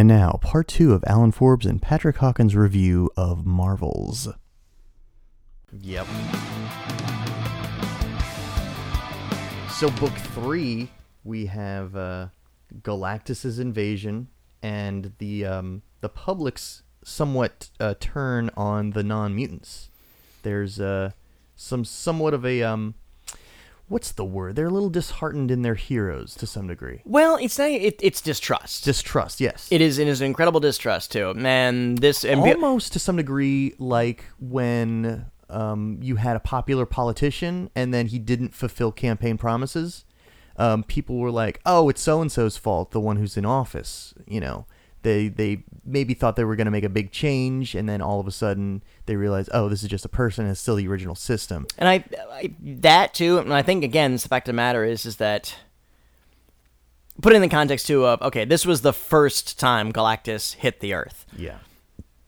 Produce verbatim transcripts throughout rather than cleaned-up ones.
And now, part two of Alan Forbes and Patrick Hawkins' review of Marvel's. Yep. So book three, we have uh, Galactus' invasion and the um, the public's somewhat uh, turn on the non-mutants. There's uh, some somewhat of a... Um, What's the word? They're a little disheartened in their heroes to some degree. Well, it's not, it, it's distrust. Distrust, yes. It is. It is an incredible distrust too, man. This ambi- almost to some degree like when um, you had a popular politician and then he didn't fulfill campaign promises. Um, people were like, "Oh, it's so and so's fault. The one who's in office." You know, they they maybe thought they were going to make a big change, and then all of a sudden they realize, oh, this is just a person, and it's still the original system. And I, I that too, and I think, again, the fact of the matter is, is that, put in the context too of, okay, this was the first time Galactus hit the Earth. Yeah.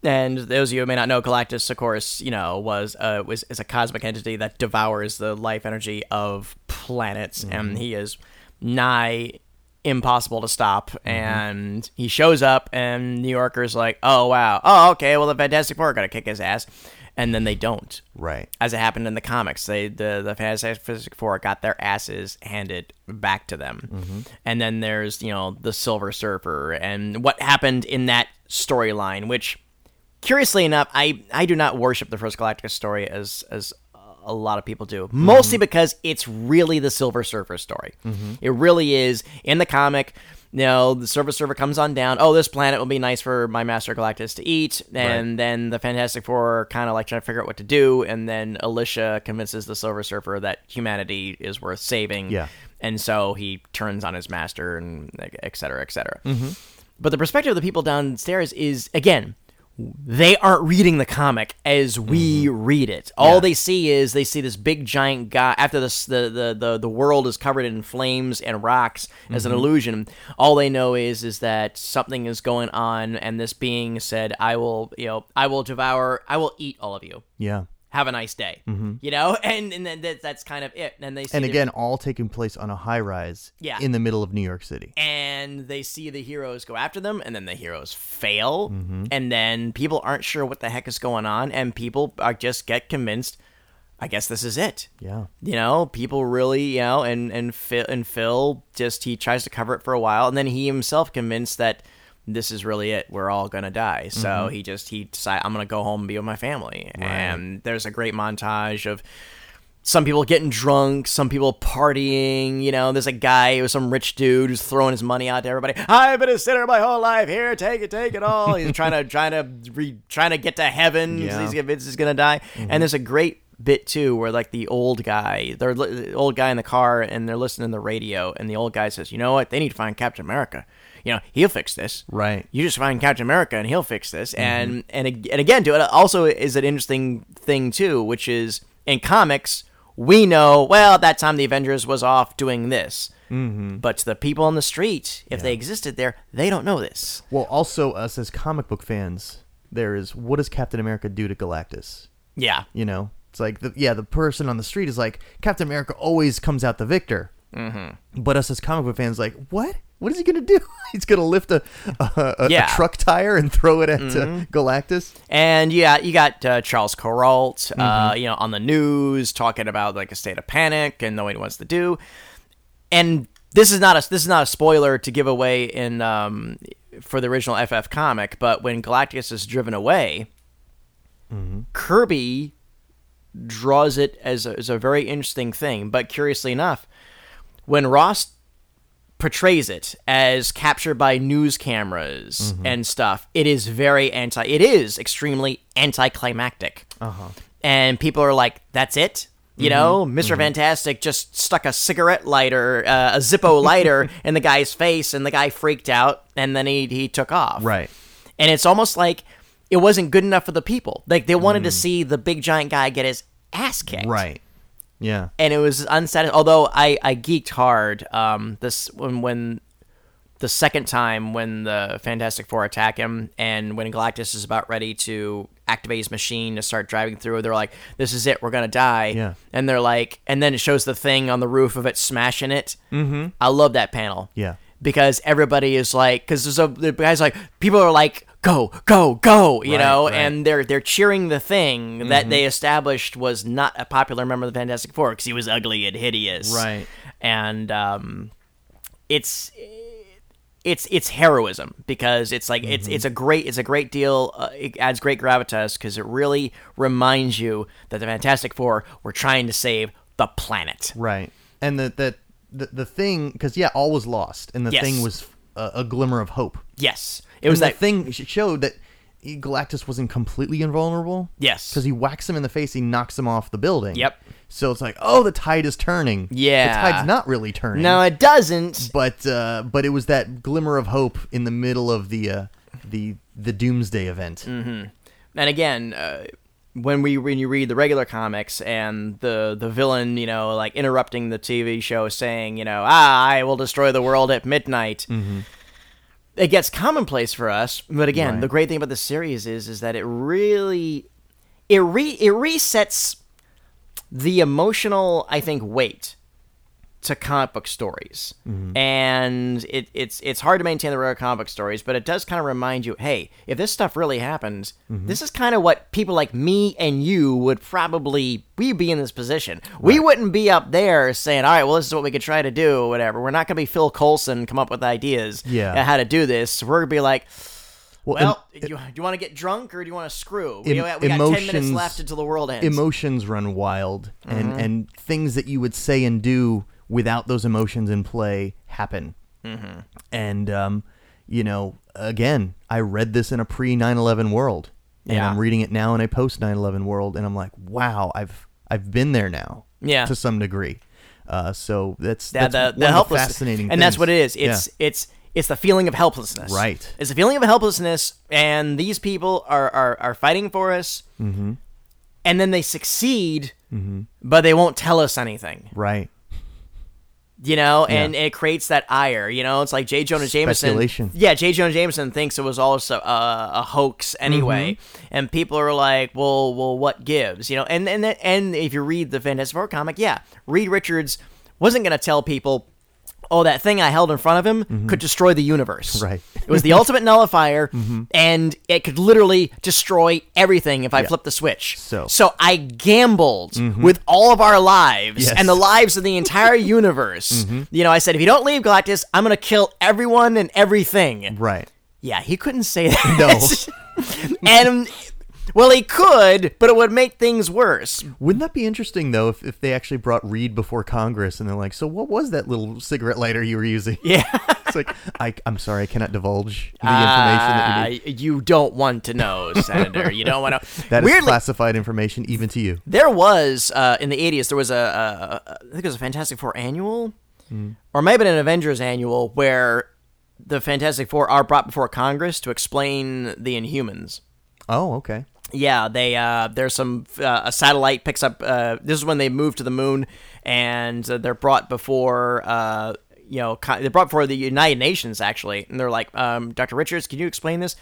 And those of you who may not know, Galactus, of course, you know, was uh, was is a cosmic entity that devours the life energy of planets, mm-hmm. and he is nigh... impossible to stop, mm-hmm. and he shows up, and New Yorker's like, oh, wow, oh, okay, well, the Fantastic Four are going to kick his ass, and then they don't. Right. As it happened in the comics, they the, the Fantastic Four got their asses handed back to them, mm-hmm. and then there's, you know, the Silver Surfer, and what happened in that storyline, which, curiously enough, I, I do not worship the first Galactus story as as a lot of people do, mostly mm-hmm. because it's really the Silver Surfer story. Mm-hmm. It really is. In the comic, you know, the Silver Surfer comes on down. Oh, this planet will be nice for my Master Galactus to eat. And right. then the Fantastic Four are kind of like trying to figure out what to do. And then Alicia convinces the Silver Surfer that humanity is worth saving. Yeah. And so he turns on his master and et cetera, et cetera. Mm-hmm. But the perspective of the people downstairs is, again, they aren't reading the comic as we mm-hmm. read it. All yeah. they see is they see this big giant guy. After this, the the the, the world is covered in flames and rocks mm-hmm. as an illusion. All they know is is that something is going on, and this being said, "I will, you know, I will devour, I will eat all of you." Yeah. Have a nice day. Mm-hmm. You know, and and then that, that's kind of it. And they see and again, all taking place on a high rise. Yeah. In the middle of New York City. And they see the heroes go after them, and then the heroes fail, mm-hmm. and then people aren't sure what the heck is going on, and people are just get convinced. I guess this is it. Yeah. You know, people really, you know, and and Phil and Phil just he tries to cover it for a while, and then he himself convinced that this is really it. We're all going to die. So mm-hmm. he just, he decided, I'm going to go home and be with my family. Right. And there's a great montage of some people getting drunk, some people partying. You know, there's a guy, it was some rich dude who's throwing his money out to everybody. I've been a sinner my whole life. Here, take it, take it all. He's trying to, trying to, re, trying to get to heaven. Yeah. He's convinced he's going to die. Mm-hmm. And there's a great bit too where like the old guy, they're the old guy in the car and they're listening to the radio. And the old guy says, you know what? They need to find Captain America. You know, he'll fix this. Right. You just find Captain America and he'll fix this. Mm-hmm. And and and again, too, it also is an interesting thing, too, which is in comics, we know, well, at that time the Avengers was off doing this. Mm-hmm. But to the people on the street, if yeah. they existed there, they don't know this. Well, also us as comic book fans, there is, what does Captain America do to Galactus? Yeah. You know, it's like, the, yeah, the person on the street is like, Captain America always comes out the victor. Mm-hmm. But us as comic book fans, like, what? What is he going to do? He's going to lift a a, a, yeah. a truck tire and throw it at mm-hmm. uh, Galactus? And yeah, you got uh, Charles Kuralt, mm-hmm. uh, you know, on the news talking about like a state of panic and knowing what wants to do. And this is not a this is not a spoiler to give away in um, for the original F F comic, but when Galactus is driven away, mm-hmm. Kirby draws it as a, as a very interesting thing. But curiously enough, when Ross portrays it as captured by news cameras mm-hmm. and stuff, it is very anti it is extremely anticlimactic. Uh-huh. And people are like, that's it? You mm-hmm. know, Mister Mm-hmm. Fantastic just stuck a cigarette lighter, uh, a Zippo lighter in the guy's face, and the guy freaked out, and then he he took off. Right. And it's almost like it wasn't good enough for the people. Like, they wanted mm. to see the big giant guy get his ass kicked. Right. Yeah, and it was unsatisfying. Although I, I geeked hard. Um, this when when the second time when the Fantastic Four attack him, and when Galactus is about ready to activate his machine to start driving through, they're like, "This is it, we're gonna die." Yeah, and they're like, and then it shows the thing on the roof of it smashing it. Mm-hmm. I love that panel. Yeah, because everybody is like, because there's a the guys like people are like, go, go, go, you right, know, right. and they're they're cheering the thing mm-hmm. that they established was not a popular member of the Fantastic Four because he was ugly and hideous, right? And um, it's it's it's heroism because it's like mm-hmm. it's it's a great it's a great deal. Uh, it adds great gravitas because it really reminds you that the Fantastic Four were trying to save the planet, right? And that that the the thing because yeah, all was lost, and the yes. thing was a, a glimmer of hope. Yes. It was that thing showed that Galactus wasn't completely invulnerable. Yes. Because he whacks him in the face, he knocks him off the building. Yep. So it's like, oh, the tide is turning. Yeah. The tide's not really turning. No, it doesn't. But uh, but it was that glimmer of hope in the middle of the uh, the the Doomsday event. Mm-hmm. And again, uh, when we when you read the regular comics and the the villain, you know, like interrupting the T V show, saying, you know, ah, I will destroy the world at midnight. Mm-hmm. It gets commonplace for us, but again, right. the great thing about the series is is that it really it re it resets the emotional, I think, weight to comic book stories, mm-hmm. and it it's it's hard to maintain the rare comic book stories, but it does kind of remind you, hey, if this stuff really happens, mm-hmm. this is kind of what people like me and you would probably we'd be in this position. Right. We wouldn't be up there saying, all right, well, this is what we could try to do, or whatever. We're not going to be Phil Coulson, come up with ideas yeah. on how to do this. We're going to be like, well, well it, do you, you want to get drunk or do you want to screw? Em, we got emotions, ten minutes left until the world ends. Emotions run wild, and mm-hmm. and things that you would say and do without those emotions in play happen. Mm-hmm. And, um, you know, again, I read this in a pre nine eleven world and yeah. I'm reading it now in a post nine eleven world. And I'm like, wow, I've, I've been there now yeah. to some degree. Uh, so that's, that's that, the, the helpless, fascinating and things. That's what it is. It's, yeah. it's, it's the feeling of helplessness, right? It's the feeling of helplessness. And these people are, are, are fighting for us mm-hmm. and then they succeed, mm-hmm. but they won't tell us anything. Right. You know, and yeah. it creates that ire. You know, it's like J. Jonah Jameson. Speculation. Yeah, J. Jonah Jameson thinks it was also a, a hoax anyway, mm-hmm. and people are like, "Well, well, what gives?" You know, and and and if you read the Fantastic Four comic, yeah, Reed Richards wasn't going to tell people, "Oh, that thing I held in front of him mm-hmm. could destroy the universe." Right. It was the ultimate nullifier, mm-hmm. and it could literally destroy everything if I yeah. flipped the switch. So, so I gambled mm-hmm. with all of our lives yes. and the lives of the entire universe. Mm-hmm. You know, I said, if you don't leave Galactus, I'm going to kill everyone and everything. Right. Yeah, he couldn't say that. No. And, well, he could, but it would make things worse. Wouldn't that be interesting, though, if, if they actually brought Reed before Congress and they're like, so what was that little cigarette lighter you were using? Yeah. It's like, I, I'm sorry, I cannot divulge the uh, information that we need. You don't want to know, Senator. You don't want to. That Weirdly, is classified information, even to you. There was, uh, in the eighties, there was a, a, a, I think it was a Fantastic Four annual, mm. or maybe an Avengers annual, where the Fantastic Four are brought before Congress to explain the Inhumans. Oh, okay. Yeah, they uh, there's some uh, a satellite picks up. Uh, this is when they move to the moon, and uh, they're brought before uh, you know con- they're brought before the United Nations actually, and they're like, um, Doctor Richards, can you explain this?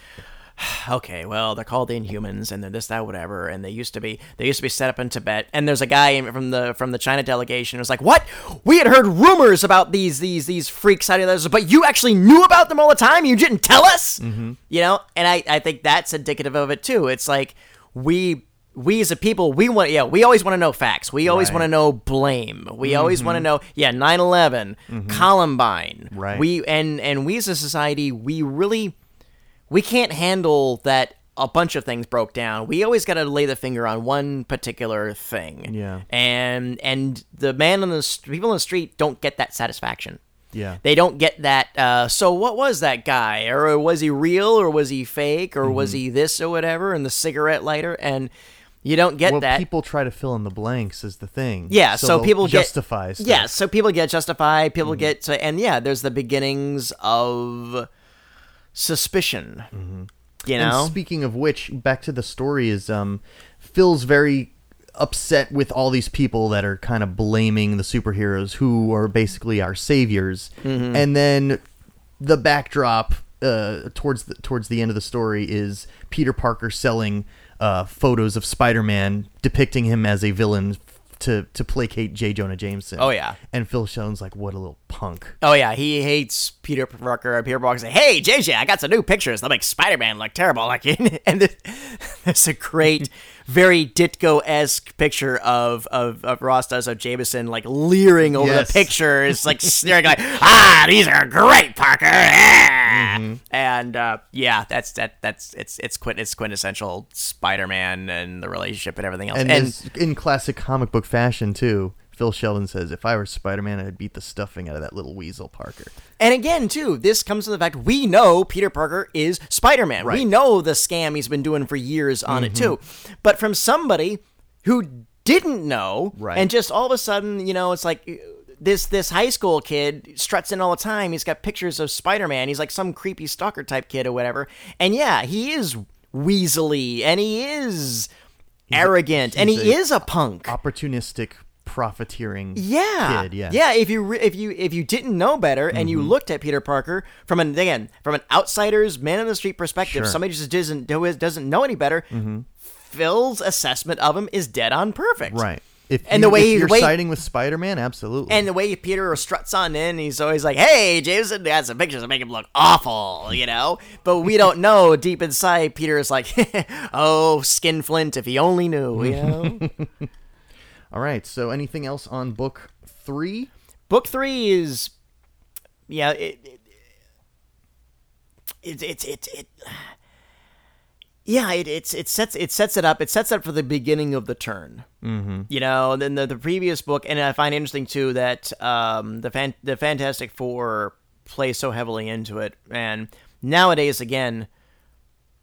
Okay, well, they're called the Inhumans, and they're this, that, whatever, and they used to be they used to be set up in Tibet. And there's a guy from the from the China delegation who's like, "What? We had heard rumors about these these these freaks out of those, but you actually knew about them all the time. You didn't tell us." Mm-hmm. You know, and I, I think that's indicative of it too. It's like we we as a people we want yeah we always want to know facts. We always right. want to know blame. We mm-hmm. always want to know yeah nine eleven, mm-hmm. Columbine. Right. We and and we as a society we really. We can't handle that a bunch of things broke down. We always got to lay the finger on one particular thing. Yeah. And and the man on the people on the street don't get that satisfaction. Yeah. They don't get that. Uh, so what was that guy? Or was he real? Or was he fake? Or mm-hmm. was he this or whatever? And the cigarette lighter and. You don't get well, that. Well, people try to fill in the blanks is the thing. Yeah, so, so people justify stuff. Yeah, so people get justified. People mm-hmm. get to, and yeah, there's the beginnings of. Suspicion, mm-hmm. you know. And speaking of which, back to the story is um, Phil's very upset with all these people that are kind of blaming the superheroes who are basically our saviors, mm-hmm. and then the backdrop uh, towards the, towards the end of the story is Peter Parker selling uh, photos of Spider-Man depicting him as a villain to to placate J. Jonah Jameson. Oh, yeah. And Phil Sheldon's like, what a little punk. Oh, yeah. He hates Peter Parker. Peter Parker's like, hey, J J, I got some new pictures. They'll make Spider-Man look terrible. Like, and there's a great, very Ditko-esque picture of, of, of Ross does of Jameson, like, leering over yes. the pictures, like, sneering, like, ah, these are great, Parker. Yeah. Mm-hmm. And, uh, yeah, that's, that, that's, it's, it's, quint- it's quintessential Spider-Man and the relationship and everything else. And, and this, in classic comic book fashion, too, Phil Sheldon says, if I were Spider-Man, I'd beat the stuffing out of that little weasel Parker. And again, too, this comes from the fact we know Peter Parker is Spider-Man. Right. We know the scam he's been doing for years on mm-hmm. it, too. But from somebody who didn't know, right. and just all of a sudden, you know, it's like... This this high school kid struts in all the time. He's got pictures of Spider-Man. He's like some creepy stalker type kid or whatever. And yeah, he is weaselly and he is he's arrogant a, and he is a punk, opportunistic, profiteering. Yeah, kid. yeah, yeah. If you re- if you if you didn't know better and mm-hmm. you looked at Peter Parker from an again from an outsider's man on the street perspective, sure. somebody just doesn't who doesn't know any better. Mm-hmm. Phil's assessment of him is dead on perfect. Right. If, and you, the way if you're way, siding with Spider-Man, absolutely. And the way Peter struts on in, he's always like, hey, Jameson got some pictures that make him look awful, you know? But we don't know. Deep inside, Peter is like, oh, Skinflint, if he only knew, you know? All right, so anything else on book three? Book three is, yeah, it, it, it, it, it, it yeah, it it's it sets it sets it up. It sets up for the beginning of the turn, mm-hmm. you know. And then the, the previous book, and I find interesting too that um, the fan, the Fantastic Four play so heavily into it. And nowadays, again,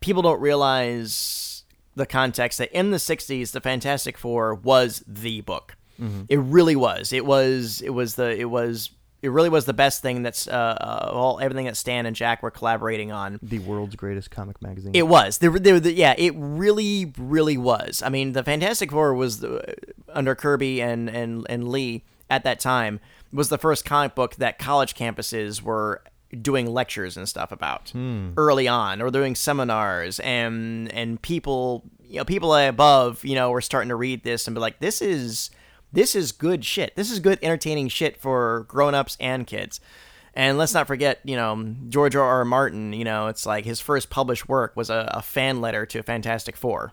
people don't realize the context that in the sixties, the Fantastic Four was the book. Mm-hmm. It really was. It was. It was the. It was. It really was the best thing that's uh, uh, all everything that Stan and Jack were collaborating on. The world's greatest comic magazine. It was. They were, they were the, yeah, it really, really was. I mean, the Fantastic Four was the, under Kirby and, and, and Lee at that time was the first comic book that college campuses were doing lectures and stuff about hmm. early on, or doing seminars, and and people you know people above you know were starting to read this and be like, this is. This is good shit. This is good, entertaining shit for grown-ups and kids. And let's not forget, you know, George R. R. Martin, you know, it's like his first published work was a, a fan letter to Fantastic Four.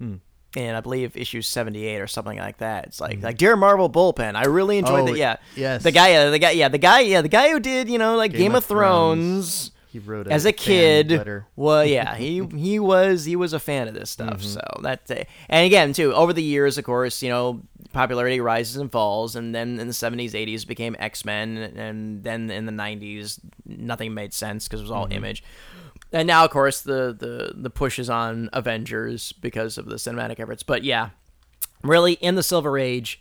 Hmm. And I believe issue seventy-eight or something like that. It's like, mm-hmm. like Dear Marvel Bullpen. I really enjoyed oh, that. Yeah. Yes. The guy, yeah, the guy, yeah, the guy, yeah, the guy who did, you know, like Game, Game of, of Thrones. Thrones. He wrote a as a kid. Letter. Well, yeah, he he was he was a fan of this stuff. Mm-hmm. So that's it. And again, too, over the years, of course, you know, popularity rises and falls, and then in the seventies, eighties became X-Men, and then in the nineties, nothing made sense because it was all mm-hmm. Image. And now, of course, the the the push is on Avengers because of the cinematic efforts. But yeah, really, in the Silver Age,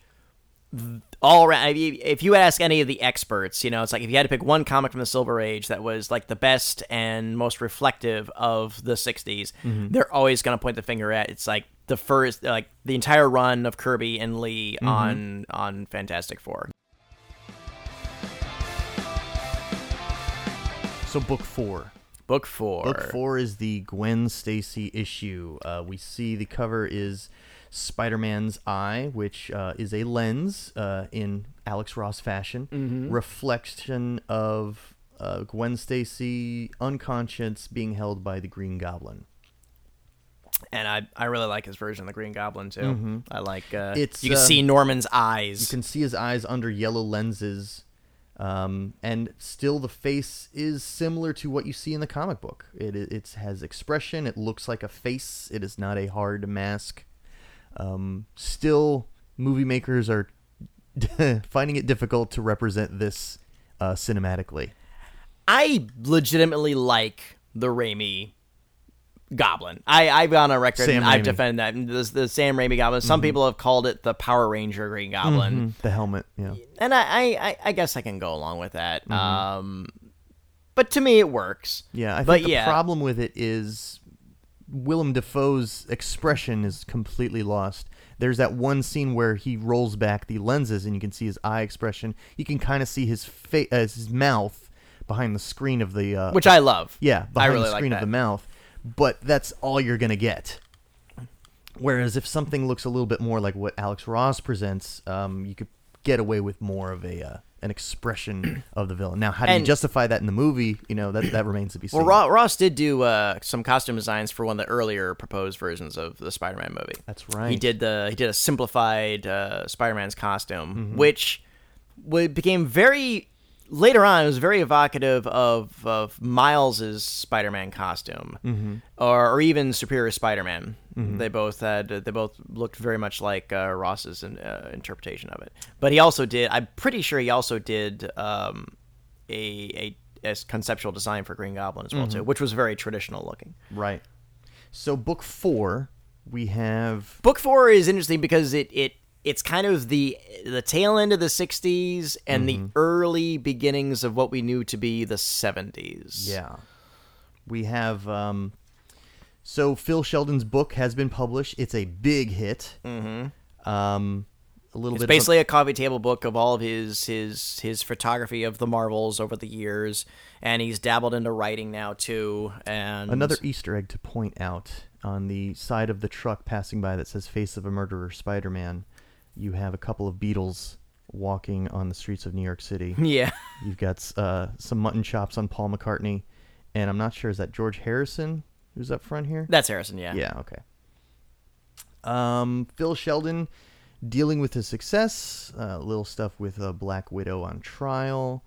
all around, if you ask any of the experts, you know, it's like if you had to pick one comic from the Silver Age that was like the best and most reflective of the sixties, mm-hmm. they're always going to point the finger at it's like the first, like the entire run of Kirby and Lee mm-hmm. on on Fantastic Four. So book four. Book four. Book four is the Gwen Stacy issue. Uh, we see the cover is Spider-Man's eye, which uh, is a lens uh, in Alex Ross fashion, mm-hmm. reflection of uh, Gwen Stacy unconscious being held by the Green Goblin. And I, I really like his version of the Green Goblin too. Mm-hmm. I like uh, it's you can uh, see Norman's eyes. You can see his eyes under yellow lenses. Um, and still the face is similar to what you see in the comic book. It it has expression. It looks like a face. It is not a hard mask. Um, still, movie makers are finding it difficult to represent this uh, cinematically. I legitimately like the Raimi Goblin. I, I've gone on record Sam and I've Raimi. defended that. The, the Sam Raimi Goblin. Some mm-hmm. people have called it the Power Ranger Green Goblin. Mm-hmm. The helmet, yeah. And I, I, I guess I can go along with that. Mm-hmm. Um, but to me, it works. Yeah, I think but the yeah. problem with it is... Willem Dafoe's expression is completely lost. There's that one scene where he rolls back the lenses and you can see his eye expression. You can kind of see his face, uh, his mouth behind the screen of the... Uh, Which I love. Yeah, behind I really the screen like that. of the mouth. But that's all you're going to get. Whereas if something looks a little bit more like what Alex Ross presents, um, you could get away with more of a uh, an expression of the villain. Now, how do and, you justify that in the movie? You know, that that remains to be seen. Well, Ross did do uh, some costume designs for one of the earlier proposed versions of the Spider-Man movie. That's right. He did the he did a simplified uh, Spider-Man's costume, mm-hmm. which became very later on. It was very evocative of of Miles's Spider-Man costume, mm-hmm. or, or even Superior Spider-Man. Mm-hmm. They both had. They both looked very much like uh, Ross's in, uh, interpretation of it. But he also did. I'm pretty sure he also did um, a, a a conceptual design for Green Goblin as well, mm-hmm. too, which was very traditional looking. Right. So book four, we have. Book four is interesting because it it it's kind of the the tail end of the sixties and mm-hmm. the early beginnings of what we knew to be the seventies. Yeah. We have. Um... So Phil Sheldon's book has been published. It's a big hit. Mm-hmm. Um, a little it's bit. It's basically of a-, a coffee table book of all of his his his photography of the Marvels over the years, and he's dabbled into writing now too. And another Easter egg to point out on the side of the truck passing by that says "Face of a Murderer, Spider-Man." You have a couple of Beatles walking on the streets of New York City. Yeah, you've got uh, some mutton chops on Paul McCartney, and I'm not sure is that George Harrison. Who's up front here? That's Harrison, yeah. Yeah, okay. Um, Phil Sheldon dealing with his success. Uh, little stuff with uh, Black Widow on trial.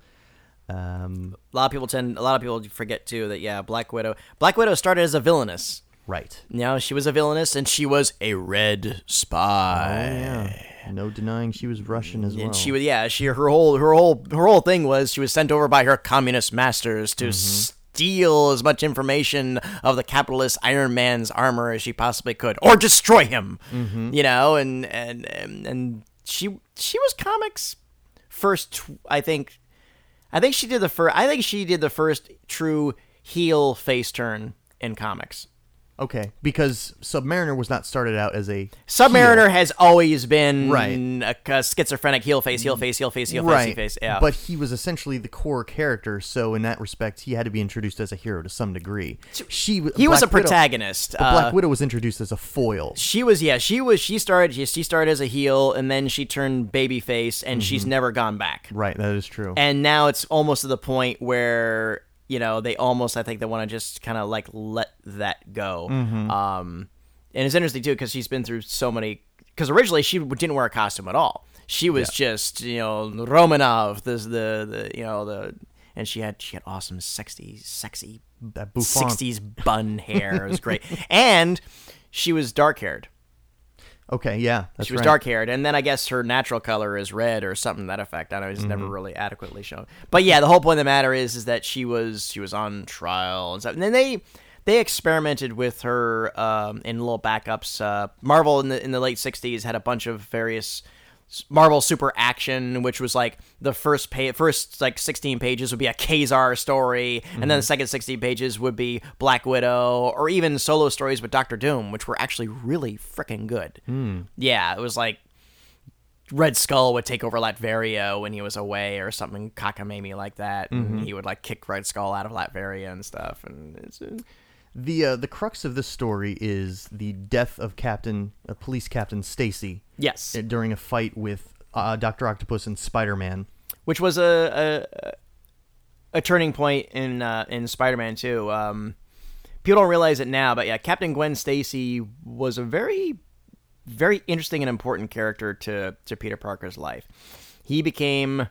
Um, a lot of people tend, a lot of people forget too that yeah, Black Widow. Black Widow started as a villainess, right? You know, she was a villainess, and she was a red spy. Oh, yeah. No denying she was Russian as well. And she was yeah. She her whole her whole her whole thing was she was sent over by her communist masters to. Mm-hmm. St- steal as much information of the capitalist Iron Man's armor as she possibly could, or destroy him, mm-hmm. you know, and, and, and, and she, she was comics first, I think, I think she did the first, I think she did the first true heel face turn in comics. Okay, because Submariner was not started out as a Submariner heel. Has always been right. a, a schizophrenic heel face, heel face, heel face, heel face, right. heel face. Yeah. But he was essentially the core character, so in that respect, he had to be introduced as a hero to some degree. She he Black was a protagonist. Widow, uh, Black Widow was introduced as a foil. She was, yeah, she was. She started, she, she started as a heel, and then she turned babyface, and mm-hmm. she's never gone back. Right, that is true. And now it's almost to the point where. You know, they almost, I think, they want to just kind of, like, let that go. Mm-hmm. Um, and it's interesting, too, because she's been through so many... Because originally, she didn't wear a costume at all. She was yeah. just, you know, Romanov, this, the, the, you know, the... And she had she had awesome, sexy, sexy, that sixties bun hair. It was great. And she was dark-haired. Okay, yeah, that's She was right. dark-haired, and then I guess her natural color is red or something to that effect. I don't know, it's mm-hmm. never really adequately shown. But yeah, the whole point of the matter is is that she was she was on trial and stuff. And then they they experimented with her um, in little backups. Uh, Marvel in the in the late sixties had a bunch of various Marvel Super Action, which was like the first pa- first like sixteen pages would be a Khazar story, mm-hmm. and then the second sixteen pages would be Black Widow, or even solo stories with Doctor Doom, which were actually really freaking good. Mm. Yeah, it was like Red Skull would take over Latveria when he was away, or something cockamamie like that, mm-hmm. and he would like kick Red Skull out of Latveria and stuff. And it's, it's... the uh, the crux of this story is the death of Captain uh, Police Captain Stacy. Yes. During a fight with uh, Doctor Octopus and Spider-Man. Which was a a, a turning point in uh, in Spider-Man two. Um, people don't realize it now, but yeah, Captain Gwen Stacy was a very, very interesting and important character to, to Peter Parker's life. He became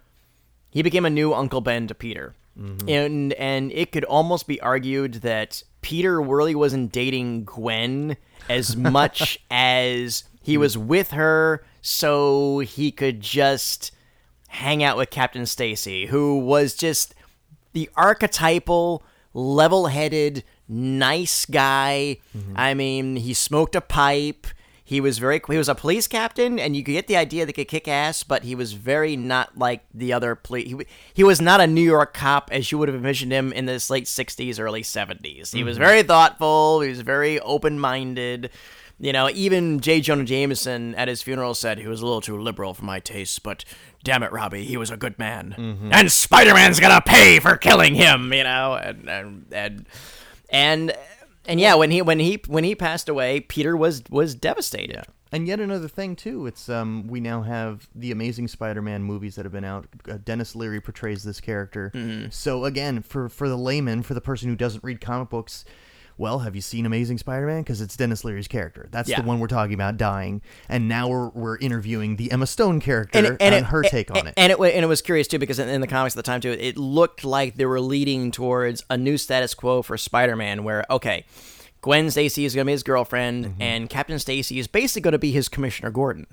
he became a new Uncle Ben to Peter. Mm-hmm. And and it could almost be argued that Peter really wasn't dating Gwen as much as... He was with her so he could just hang out with Captain Stacy, who was just the archetypal, level-headed, nice guy. Mm-hmm. I mean, he smoked a pipe. He was very he was a police captain, and you could get the idea they could kick ass, but he was very not like the other police. He, he was not a New York cop as you would have envisioned him in this late sixties, early seventies. Mm-hmm. He was very thoughtful. He was very open-minded. You know, even J. Jonah Jameson at his funeral said he was a little too liberal for my tastes, but damn it, Robbie, he was a good man. Mm-hmm. And Spider-Man's gonna pay for killing him, you know? And and and, and And yeah, when he when he when he passed away, Peter was was devastated. Yeah. And yet another thing too, it's um we now have the Amazing Spider-Man movies that have been out. Uh, Dennis Leary portrays this character. Mm-hmm. So again, for for the layman, for the person who doesn't read comic books, well, have you seen Amazing Spider-Man? Because it's Dennis Leary's character. That's yeah. the one we're talking about dying. And now we're we're interviewing the Emma Stone character and, it, and, and it, her it, take it, on it. And it and it was curious, too, because in, in the comics at the time, too, it looked like they were leading towards a new status quo for Spider-Man where, okay, Gwen Stacy is going to be his girlfriend, mm-hmm. and Captain Stacy is basically going to be his Commissioner Gordon.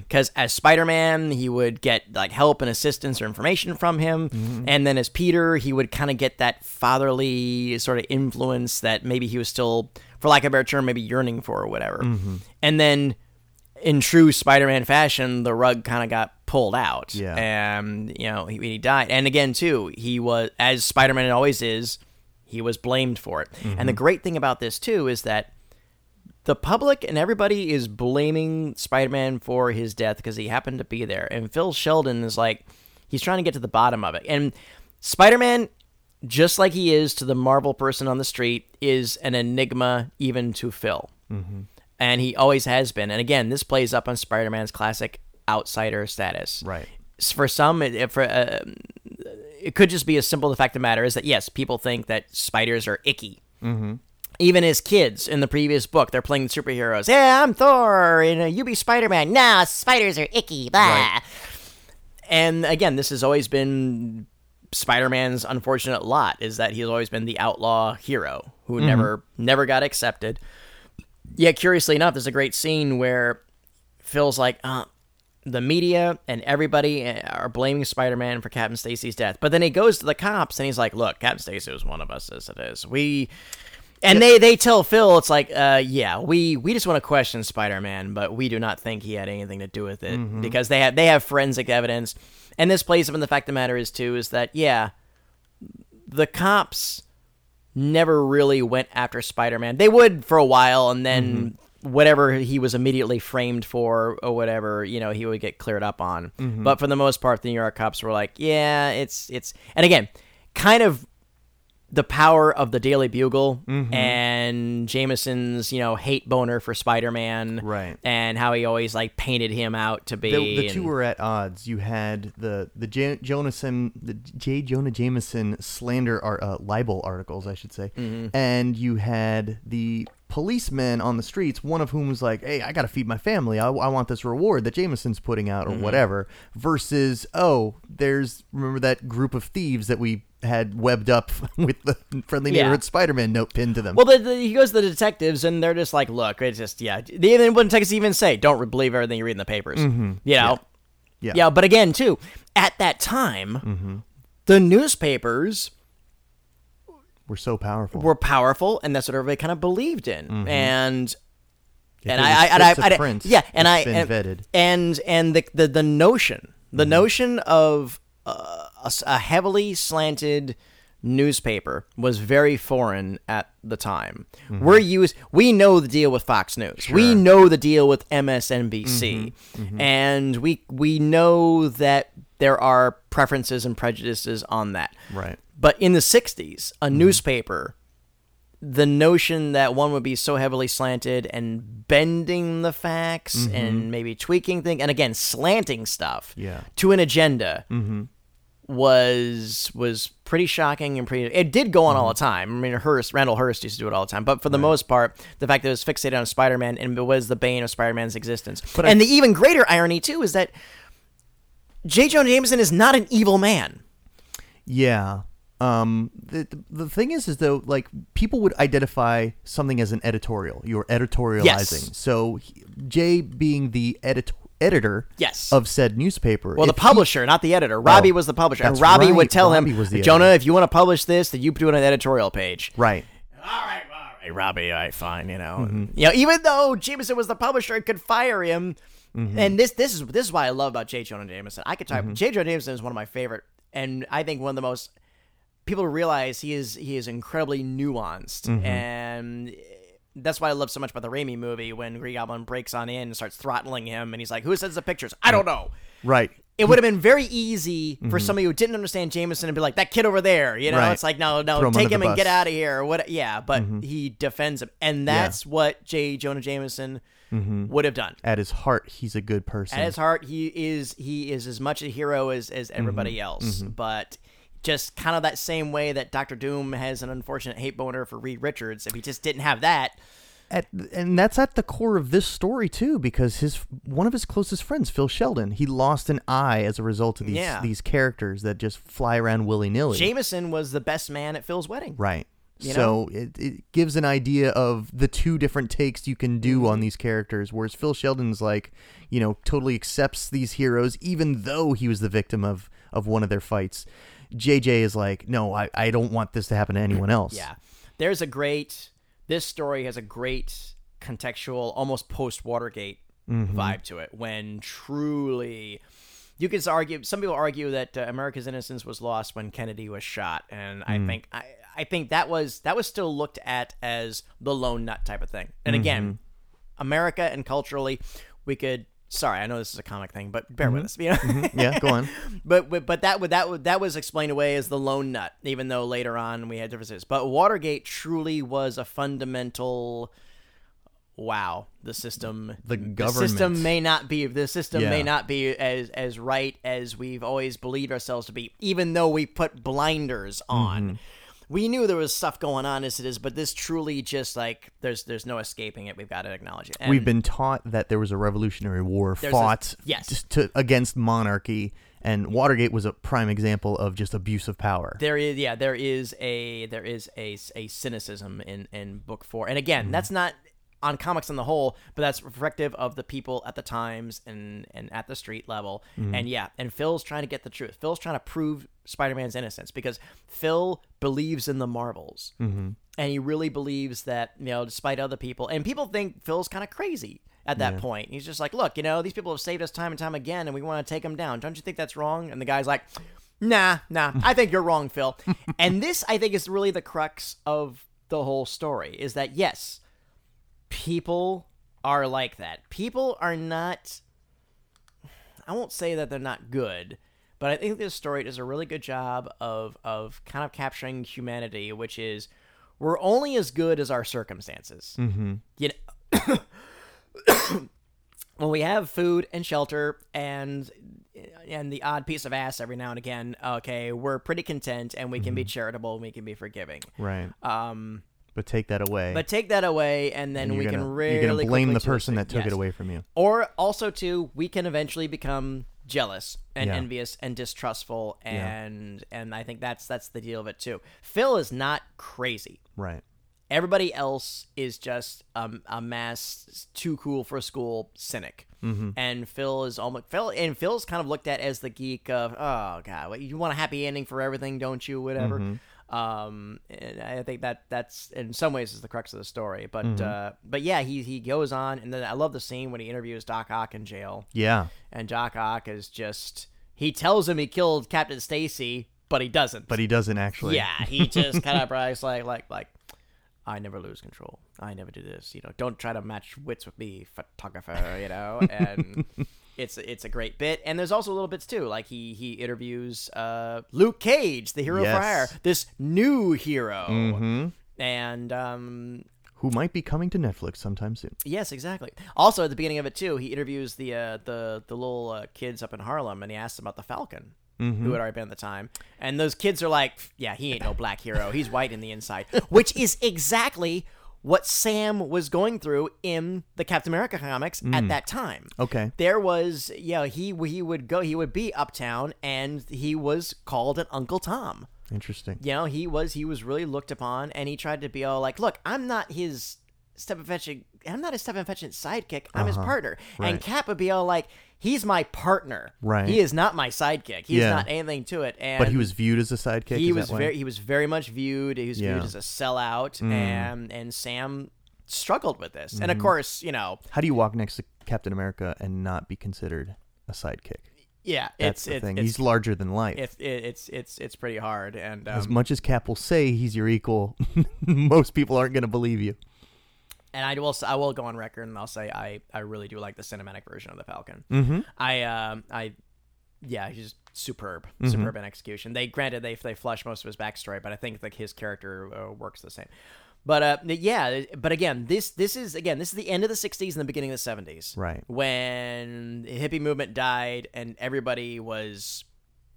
Because mm. as Spider-Man, he would get like help and assistance or information from him, mm-hmm. and then as Peter, he would kind of get that fatherly sort of influence that maybe he was still, for lack of a better term, maybe yearning for or whatever. Mm-hmm. And then, in true Spider-Man fashion, the rug kind of got pulled out. Yeah. And, you know, he, he died. And again, too, he was, as Spider-Man always is, he was blamed for it. Mm-hmm. And the great thing about this, too, is that the public and everybody is blaming Spider-Man for his death because he happened to be there. And Phil Sheldon is like, he's trying to get to the bottom of it. And Spider-Man, just like he is to the Marvel person on the street, is an enigma even to Phil. Mm-hmm. And he always has been. And again, this plays up on Spider-Man's classic outsider status. Right. For some, it, for... Uh, It could just be as simple. The fact of the matter is that, yes, people think that spiders are icky. Mm-hmm. Even as kids in the previous book, they're playing superheroes. Yeah, I'm Thor, and uh, you be Spider-Man. Nah, spiders are icky. Blah. Right. And again, this has always been Spider-Man's unfortunate lot, is that he's always been the outlaw hero who mm-hmm. never never got accepted. Yet, curiously enough, there's a great scene where Phil's like, uh, the media and everybody are blaming Spider-Man for Captain Stacy's death. But then he goes to the cops and he's like, look, Captain Stacy was one of us as it is. We, and they, they tell Phil, it's like, uh, yeah, we, we just want to question Spider-Man, but we do not think he had anything to do with it mm-hmm. because they have, they have forensic evidence. And this plays up in the fact of the matter is too, is that, yeah, the cops never really went after Spider-Man. They would for a while. And then, mm-hmm. whatever he was immediately framed for or whatever, you know, he would get cleared up on. Mm-hmm. But for the most part, the New York cops were like, yeah, it's, it's, and again, kind of the power of the Daily Bugle mm-hmm. and Jameson's, you know, hate boner for Spider-Man. Right. And how he always like painted him out to be. The, the and, two were at odds. You had the, the J. Jonason, the J. Jonah Jameson slander or uh, libel articles, I should say. Mm-hmm. And you had the policemen on the streets, one of whom was like, hey, I gotta feed my family, I, I want this reward that Jameson's putting out or mm-hmm. whatever, versus, oh, there's, remember that group of thieves that we had webbed up with the Friendly yeah. Neighborhood Spider-Man note pinned to them. Well, the, the, he goes to the detectives and they're just like, look, it's just, yeah, they even wouldn't take us to even say, don't believe everything you read in the papers. Mm-hmm. You know? Yeah. yeah. Yeah, but again, too, at that time, mm-hmm. the newspapers We're so powerful. We're powerful, and that's what everybody kind of believed in. Mm-hmm. And if and I, I, I, I print, yeah, and I and, and and the the the notion, the mm-hmm. notion of uh, a, a heavily slanted newspaper was very foreign at the time. Mm-hmm. We're used, we know the deal with Fox News. Sure. We know the deal with M S N B C, mm-hmm. Mm-hmm. and we we know that there are preferences and prejudices on that. Right. But in the sixties, a mm-hmm. newspaper, the notion that one would be so heavily slanted and bending the facts mm-hmm. and maybe tweaking things, and again, slanting stuff yeah. to an agenda mm-hmm. was was pretty shocking and pretty. It did go on mm-hmm. all the time. I mean, Hearst, Randall Hearst used to do it all the time. But for the right. most part, the fact that it was fixated on Spider-Man and it was the bane of Spider-Man's existence. But and I, the even greater irony, too, is that J. Jonah Jameson is not an evil man. Yeah. Um, the the thing is, is though, like people would identify something as an editorial. You're editorializing. Yes. So Jay being the editor, editor yes. of said newspaper. Well, the publisher, he, not the editor. Robbie oh, was the publisher. And Robbie right. would tell Robbie him, Jonah, editor. If you want to publish this, then you do it on an editorial page. Right. All right, all right, Robbie, all right, fine, you know. Mm-hmm. You know, even though Jameson was the publisher and could fire him, mm-hmm. and this this is this is what I love about J. Jonah Jameson. I could talk mm-hmm. J. Jonah Jameson is one of my favorite, and I think one of the most people realize he is he is incredibly nuanced, mm-hmm. and that's why I love so much about the Raimi movie when Green Goblin breaks on in and starts throttling him, and he's like, "Who sends the pictures? I don't know." Right. It would have been very easy for mm-hmm. somebody who didn't understand Jameson to be like, that kid over there, you know, right. It's like, no, no, Throw take him, him and get out of here. Or what? Yeah, but mm-hmm. he defends him. And that's yeah. what J. Jonah Jameson mm-hmm. would have done. At his heart, he's a good person. At his heart, he is he is as much a hero as, as everybody mm-hmm. else. Mm-hmm. But just kind of that same way that Doctor Doom has an unfortunate hate boner for Reed Richards. If he just didn't have that... At, and that's at the core of this story too, because his one of his closest friends, Phil Sheldon, he lost an eye as a result of these yeah. these characters that just fly around willy nilly. Jameson was the best man at Phil's wedding, right? You so know? It, it gives an idea of the two different takes you can do on these characters. Whereas Phil Sheldon's like, you know, totally accepts these heroes, even though he was the victim of of one of their fights. J J is like, no, I I don't want this to happen to anyone else. Yeah, there's a great. This story has a great contextual, almost post-Watergate mm-hmm. vibe to it, when truly, you could argue, some people argue that uh, America's innocence was lost when Kennedy was shot, and mm. I think I, I think that was that was still looked at as the lone nut type of thing. And mm-hmm. again, America and culturally, we could, sorry, I know this is a comic thing, but bear mm-hmm. with us. You know? mm-hmm. Yeah, go on. But but, but that, would, that, would, that was explained away as the lone nut, even though later on we had differences. But Watergate truly was a fundamental, wow, the system. The government. The system may not be, the system yeah. may not be as, as right as we've always believed ourselves to be, even though we put blinders on. Mm-hmm. We knew there was stuff going on as it is, but this truly just like there's there's no escaping it. We've got to acknowledge it. And we've been taught that there was a Revolutionary War fought a, yes. to, against monarchy, and Watergate was a prime example of just abuse of power. There is yeah, there is a there is a, a cynicism in, in book four, and again, mm-hmm. that's not on comics on the whole, but that's reflective of the people at the times and and at the street level, mm-hmm. and yeah, and Phil's trying to get the truth. Phil's trying to prove Spider-Man's innocence, because Phil believes in the Marvels, mm-hmm. and he really believes that, you know, despite other people, and people think Phil's kind of crazy at that yeah. point. He's just like, look, you know, these people have saved us time and time again, and we want to take them down. Don't you think that's wrong? And the guy's like, nah, nah, I think you're wrong, Phil. And this, I think, is really the crux of the whole story, is that, yes, people are like that. People are not, I won't say that they're not good, but I think this story does a really good job of of kind of capturing humanity, which is we're only as good as our circumstances. Mm-hmm. You know, when we have food and shelter and and the odd piece of ass every now and again, okay, we're pretty content, and we mm-hmm. can be charitable, and we can be forgiving. Right. Um, but take that away. But take that away, and then and we gonna, can really you're gonna blame the person that took yes. it away from you. Or also too, we can eventually become jealous and yeah. envious and distrustful, and yeah. and I think that's that's the deal of it too. Phil is not crazy, right? Everybody else is just um, a mass too cool for school cynic, mm-hmm. and Phil is almost Phil and Phil's kind of looked at as the geek of, oh god, you want a happy ending for everything, don't you? Whatever. Mm-hmm. Um, and I think that that's in some ways is the crux of the story, but mm-hmm. uh, but yeah, he he goes on, and then I love the scene when he interviews Doc Ock in jail. Yeah. And Doc Ock is just, he tells him he killed Captain Stacy, but he doesn't. But he doesn't actually. Yeah, he just kind of like, like, like, I never lose control. I never do this. You know, don't try to match wits with me, photographer, you know? And it's it's a great bit. And there's also little bits, too. Like, he he interviews uh, Luke Cage, the hero yes. for hire, this new hero. Mm-hmm. And, um... who might be coming to Netflix sometime soon. Yes, exactly. Also, at the beginning of it, too, he interviews the uh, the, the little uh, kids up in Harlem, and he asks them about the Falcon, mm-hmm. who had already been at the time. And those kids are like, yeah, he ain't no black hero. He's white in the inside, which is exactly what Sam was going through in the Captain America comics mm. at that time. Okay. There was, yeah, he he would go, he would be uptown, and he was called an Uncle Tom. Interesting. You know, he was he was really looked upon, and he tried to be all like, look, I'm not his step fetching I'm not his step fetching sidekick. I'm uh-huh. his partner. Right. And Cap would be all like, he's my partner. Right. He is not my sidekick. He's yeah. not anything to it. And but he was viewed as a sidekick. He was very he was very much viewed. He was yeah. viewed as a sellout, mm. and and Sam struggled with this. Mm-hmm. And of course, you know, how do you walk next to Captain America and not be considered a sidekick? Yeah, that's it's, the it's, thing. It's, he's larger than life. It's it's it's it's pretty hard. And um, as much as Cap will say he's your equal, most people aren't going to believe you. And I will I will go on record and I'll say I, I really do like the cinematic version of the Falcon. Mm-hmm. I um I Yeah, he's superb, mm-hmm. superb in execution. They granted they they flesh most of his backstory, but I think like his character uh, works the same. But uh, yeah, but again, this this is again this is the end of the sixties and the beginning of the seventies, right? When the hippie movement died and everybody was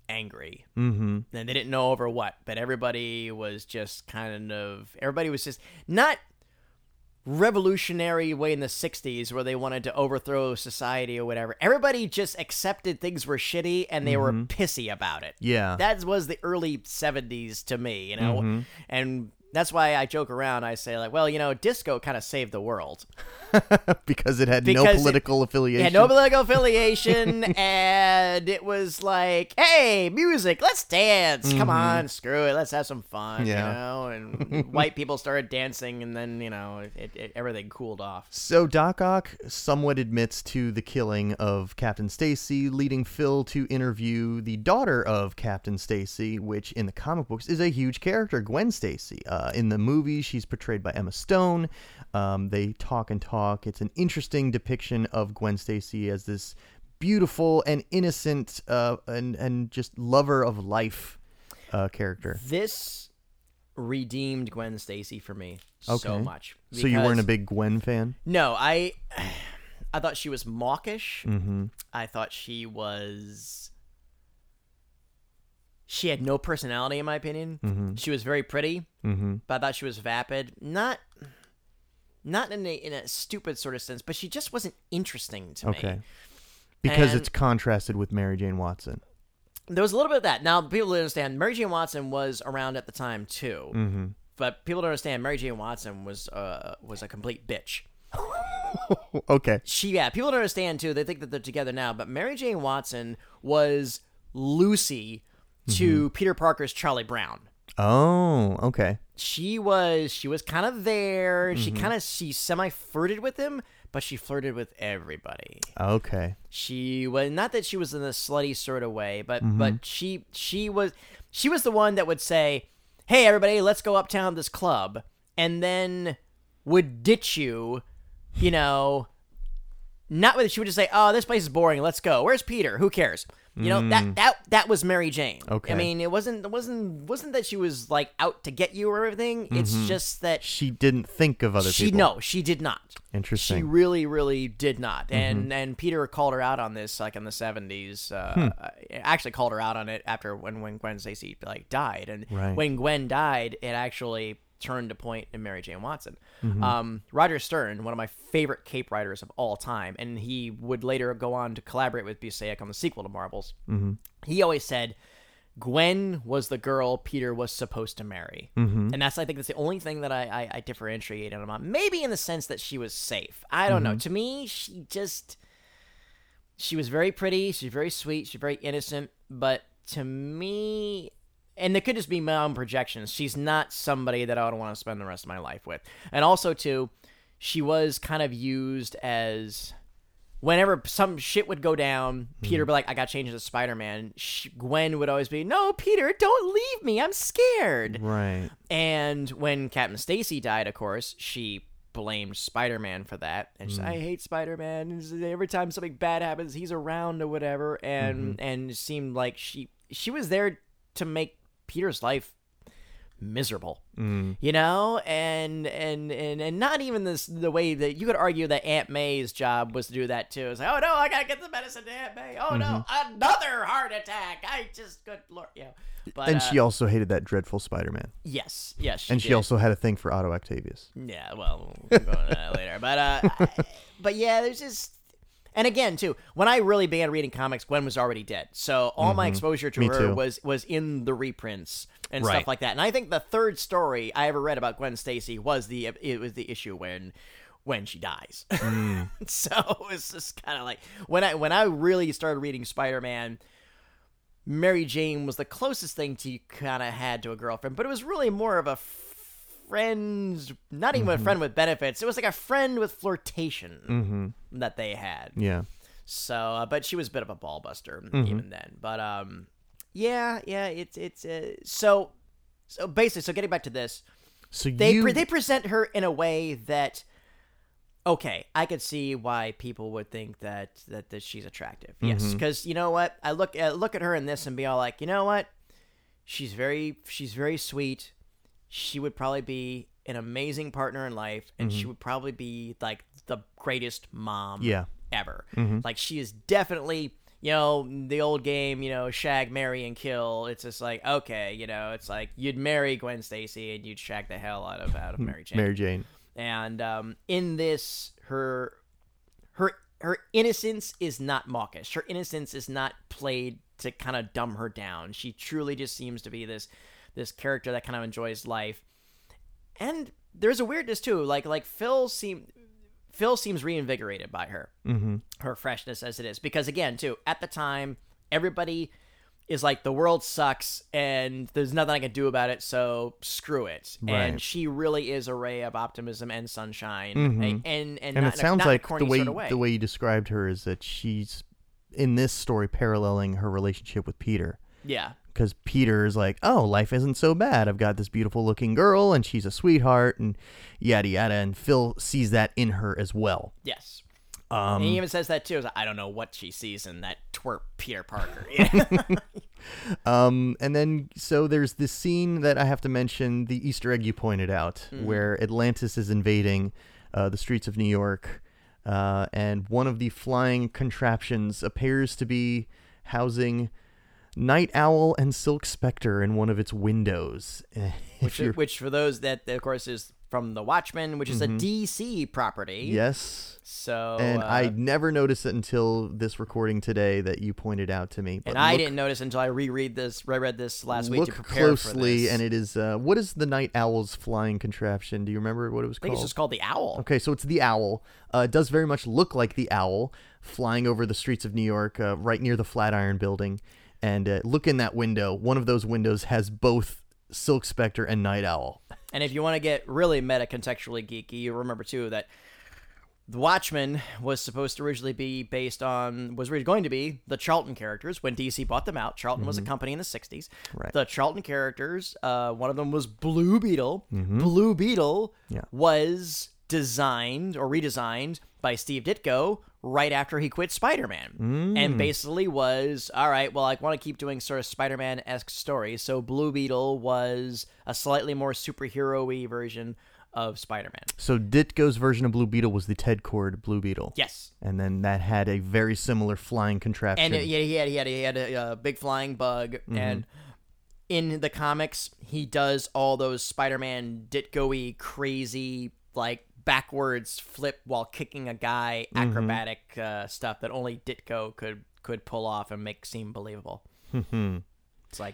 angry, mm-hmm. and they didn't know over what, but everybody was just kind of everybody was just not. revolutionary way in the sixties where they wanted to overthrow society or whatever. Everybody just accepted things were shitty and they mm-hmm. were pissy about it. Yeah. That was the early seventies to me, you know? Mm-hmm. And that's why I joke around. I say like, well, you know, disco kind of saved the world. because it had because no political it, affiliation. It had no political affiliation. And it was like, hey, music, let's dance. Mm-hmm. Come on, screw it. Let's have some fun, yeah. you know? And white people started dancing and then, you know, it, it, everything cooled off. So Doc Ock somewhat admits to the killing of Captain Stacy, leading Phil to interview the daughter of Captain Stacy, which in the comic books is a huge character, Gwen Stacy. Uh, in the movie, she's portrayed by Emma Stone. Um, they talk and talk. It's an interesting depiction of Gwen Stacy as this beautiful and innocent uh, and and just lover of life uh, character. This redeemed Gwen Stacy for me okay. so much. So you weren't a big Gwen fan? No, I I thought she was mawkish. Mm-hmm. I thought she was she had no personality in my opinion. Mm-hmm. She was very pretty, mm-hmm. but I thought she was vapid. Not. Not in a in a stupid sort of sense, but she just wasn't interesting to me. Okay, because and it's contrasted with Mary Jane Watson. There was a little bit of that. Now, people don't understand, Mary Jane Watson was around at the time, too. Mm-hmm. But people don't understand, Mary Jane Watson was, uh, was a complete bitch. okay. She, yeah, people don't understand, too. They think that they're together now. But Mary Jane Watson was Lucy to mm-hmm. Peter Parker's Charlie Brown. Oh, okay. She was she was kind of there. Mm-hmm. She kind of she semi flirted with him, but she flirted with everybody. Okay. She was not that she was in a slutty sort of way, but mm-hmm. but she she was she was the one that would say, "Hey everybody, let's go uptown to this club," and then would ditch you, you know. Not whether she would just say, "Oh, this place is boring. Let's go. Where's Peter? Who cares?" You know, mm. that that that was Mary Jane. Okay. I mean, it wasn't it wasn't wasn't that she was like out to get you or everything. Mm-hmm. It's just that she didn't think of other she, people. No, she did not. Interesting. She really, really did not. Mm-hmm. And and Peter called her out on this, like in the seventies. Uh, hmm. Actually, called her out on it after when when Gwen Stacy like died, and right. when Gwen died, it actually turned a point in Mary Jane Watson. Mm-hmm. Um, Roger Stern, one of my favorite cape writers of all time, and he would later go on to collaborate with Busiek on the sequel to Marvels. Mm-hmm. He always said, Gwen was the girl Peter was supposed to marry. Mm-hmm. And that's, I think that's the only thing that I, I, I differentiate him on. Maybe in the sense that she was safe. I don't mm-hmm. know. To me, she just, she was very pretty. She's very sweet. She's very innocent. But to me, and it could just be my own projections, she's not somebody that I would want to spend the rest of my life with. And also, too, she was kind of used as whenever some shit would go down, Peter would be like, I got changed to Spider-Man. She, Gwen would always be, no, Peter, don't leave me. I'm scared. Right. And when Captain Stacy died, of course, she blamed Spider-Man for that. And she's mm. I hate Spider-Man. Every time something bad happens, he's around or whatever. And, mm-hmm. and it seemed like she she was there to make Peter's life miserable, mm. you know, and, and and and not even this the way that you could argue that Aunt May's job was to do that too. It's like, oh no, I gotta get the medicine to Aunt May. Oh mm-hmm. no, another heart attack. I just good lord, you know. But, and uh, she also hated that dreadful Spider-Man. Yes, yes, she and she did. Also had a thing for Otto Octavius. Yeah, well, we'll go into that later, but uh, I, but yeah, there's just. And again, too, when I really began reading comics, Gwen was already dead. So all mm-hmm. my exposure to Me her too. was was in the reprints and right. stuff like that. And I think the third story I ever read about Gwen Stacy was the it was the issue when when she dies. Mm. So it's just kind of like when I when I really started reading Spider-Man, Mary Jane was the closest thing to you kind of had to a girlfriend, but it was really more of a friends, not even mm-hmm. a friend with benefits. It was like a friend with flirtation mm-hmm. that they had. Yeah. So, uh, but she was a bit of a ball buster mm-hmm. even then. But um, yeah, yeah. It's it's uh, so so basically. So getting back to this, so they you... pre- they present her in a way that okay, I could see why people would think that that, that she's attractive. Mm-hmm. Yes, because you know what, I look uh, look at her in this and be all like, you know what, she's very she's very sweet. She would probably be an amazing partner in life, and mm-hmm. she would probably be like the greatest mom yeah. ever. Mm-hmm. Like she is definitely, you know, the old game, you know, shag, marry, and kill. It's just like, okay, you know, it's like you'd marry Gwen Stacy and you'd shag the hell out of out of Mary Jane. Mary Jane. And um, in this, her her her innocence is not mawkish. Her innocence is not played to kind of dumb her down. She truly just seems to be this this character that kind of enjoys life. And there's a weirdness too. Like like Phil seem Phil seems reinvigorated by her, mm-hmm. her freshness as it is. Because again, too, at the time, everybody is like, the world sucks and there's nothing I can do about it, so screw it. Right. And she really is a ray of optimism and sunshine. Mm-hmm. And, and, and, and not, it sounds not like the way, sort of way. the way you described her is that she's, in this story, paralleling her relationship with Peter. Yeah. Because Peter is like, oh, life isn't so bad. I've got this beautiful looking girl and she's a sweetheart and yada yada. And Phil sees that in her as well. Yes. Um, and he even says that too. Like, I don't know what she sees in that twerp Peter Parker. um, and then so there's this scene that I have to mention, the Easter egg you pointed out, mm-hmm. where Atlantis is invading uh, the streets of New York. Uh, and one of the flying contraptions appears to be housing Night Owl and Silk Spectre in one of its windows. Which, which for those that, of course, is from the Watchmen, which is mm-hmm. a D C property. Yes. So, and uh, I never noticed it until this recording today that you pointed out to me. But and look, I didn't notice until I reread this, reread this last week to prepare closely, for this. And it is, uh, what is the Night Owl's flying contraption? Do you remember what it was called? I think it's just called the Owl. Okay, so it's the Owl. Uh, it does very much look like the Owl flying over the streets of New York, uh, right near the Flatiron Building. And uh, look in that window. One of those windows has both Silk Spectre and Night Owl. And if you want to get really meta-contextually geeky, you remember, too, that The Watchmen was supposed to originally be based on, was really going to be the Charlton characters when D C bought them out. Charlton mm-hmm. was a company in the sixties. Right. The Charlton characters, uh, one of them was Blue Beetle. Mm-hmm. Blue Beetle yeah. was designed or redesigned by Steve Ditko right after he quit Spider-Man mm. and basically was, all right, well, I want to keep doing sort of Spider-Man-esque stories. So Blue Beetle was a slightly more superhero-y version of Spider-Man. So Ditko's version of Blue Beetle was the Ted Cord Blue Beetle. Yes. And then that had a very similar flying contraption. And yeah, he had, he had, he had a, a big flying bug mm-hmm. and in the comics, he does all those Spider-Man Ditko-y crazy, like, backwards flip while kicking a guy acrobatic mm-hmm. uh, stuff that only Ditko could could pull off and make seem believable. Mm-hmm. It's like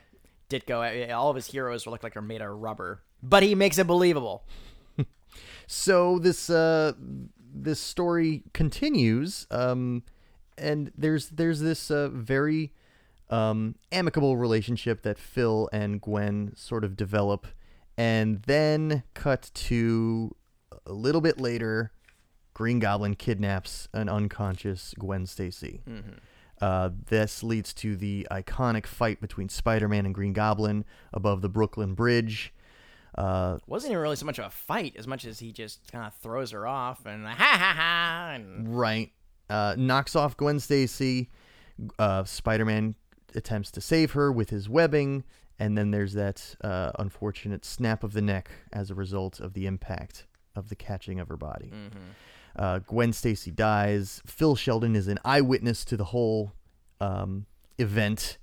Ditko, all of his heroes look like they're made of rubber, but he makes it believable. So this uh, this story continues, um, and there's there's this uh, very um, amicable relationship that Phil and Gwen sort of develop, and then cut to a little bit later, Green Goblin kidnaps an unconscious Gwen Stacy. Mm-hmm. Uh, this leads to the iconic fight between Spider-Man and Green Goblin above the Brooklyn Bridge. Uh, wasn't even really so much of a fight as much as he just kind of throws her off and ha ha ha. And... Right. Uh, knocks off Gwen Stacy. Uh, Spider-Man attempts to save her with his webbing. And then there's that uh, unfortunate snap of the neck as a result of the impact of the catching of her body. Mm-hmm. Uh, Gwen Stacy dies. Phil Sheldon is an eyewitness to the whole um, event.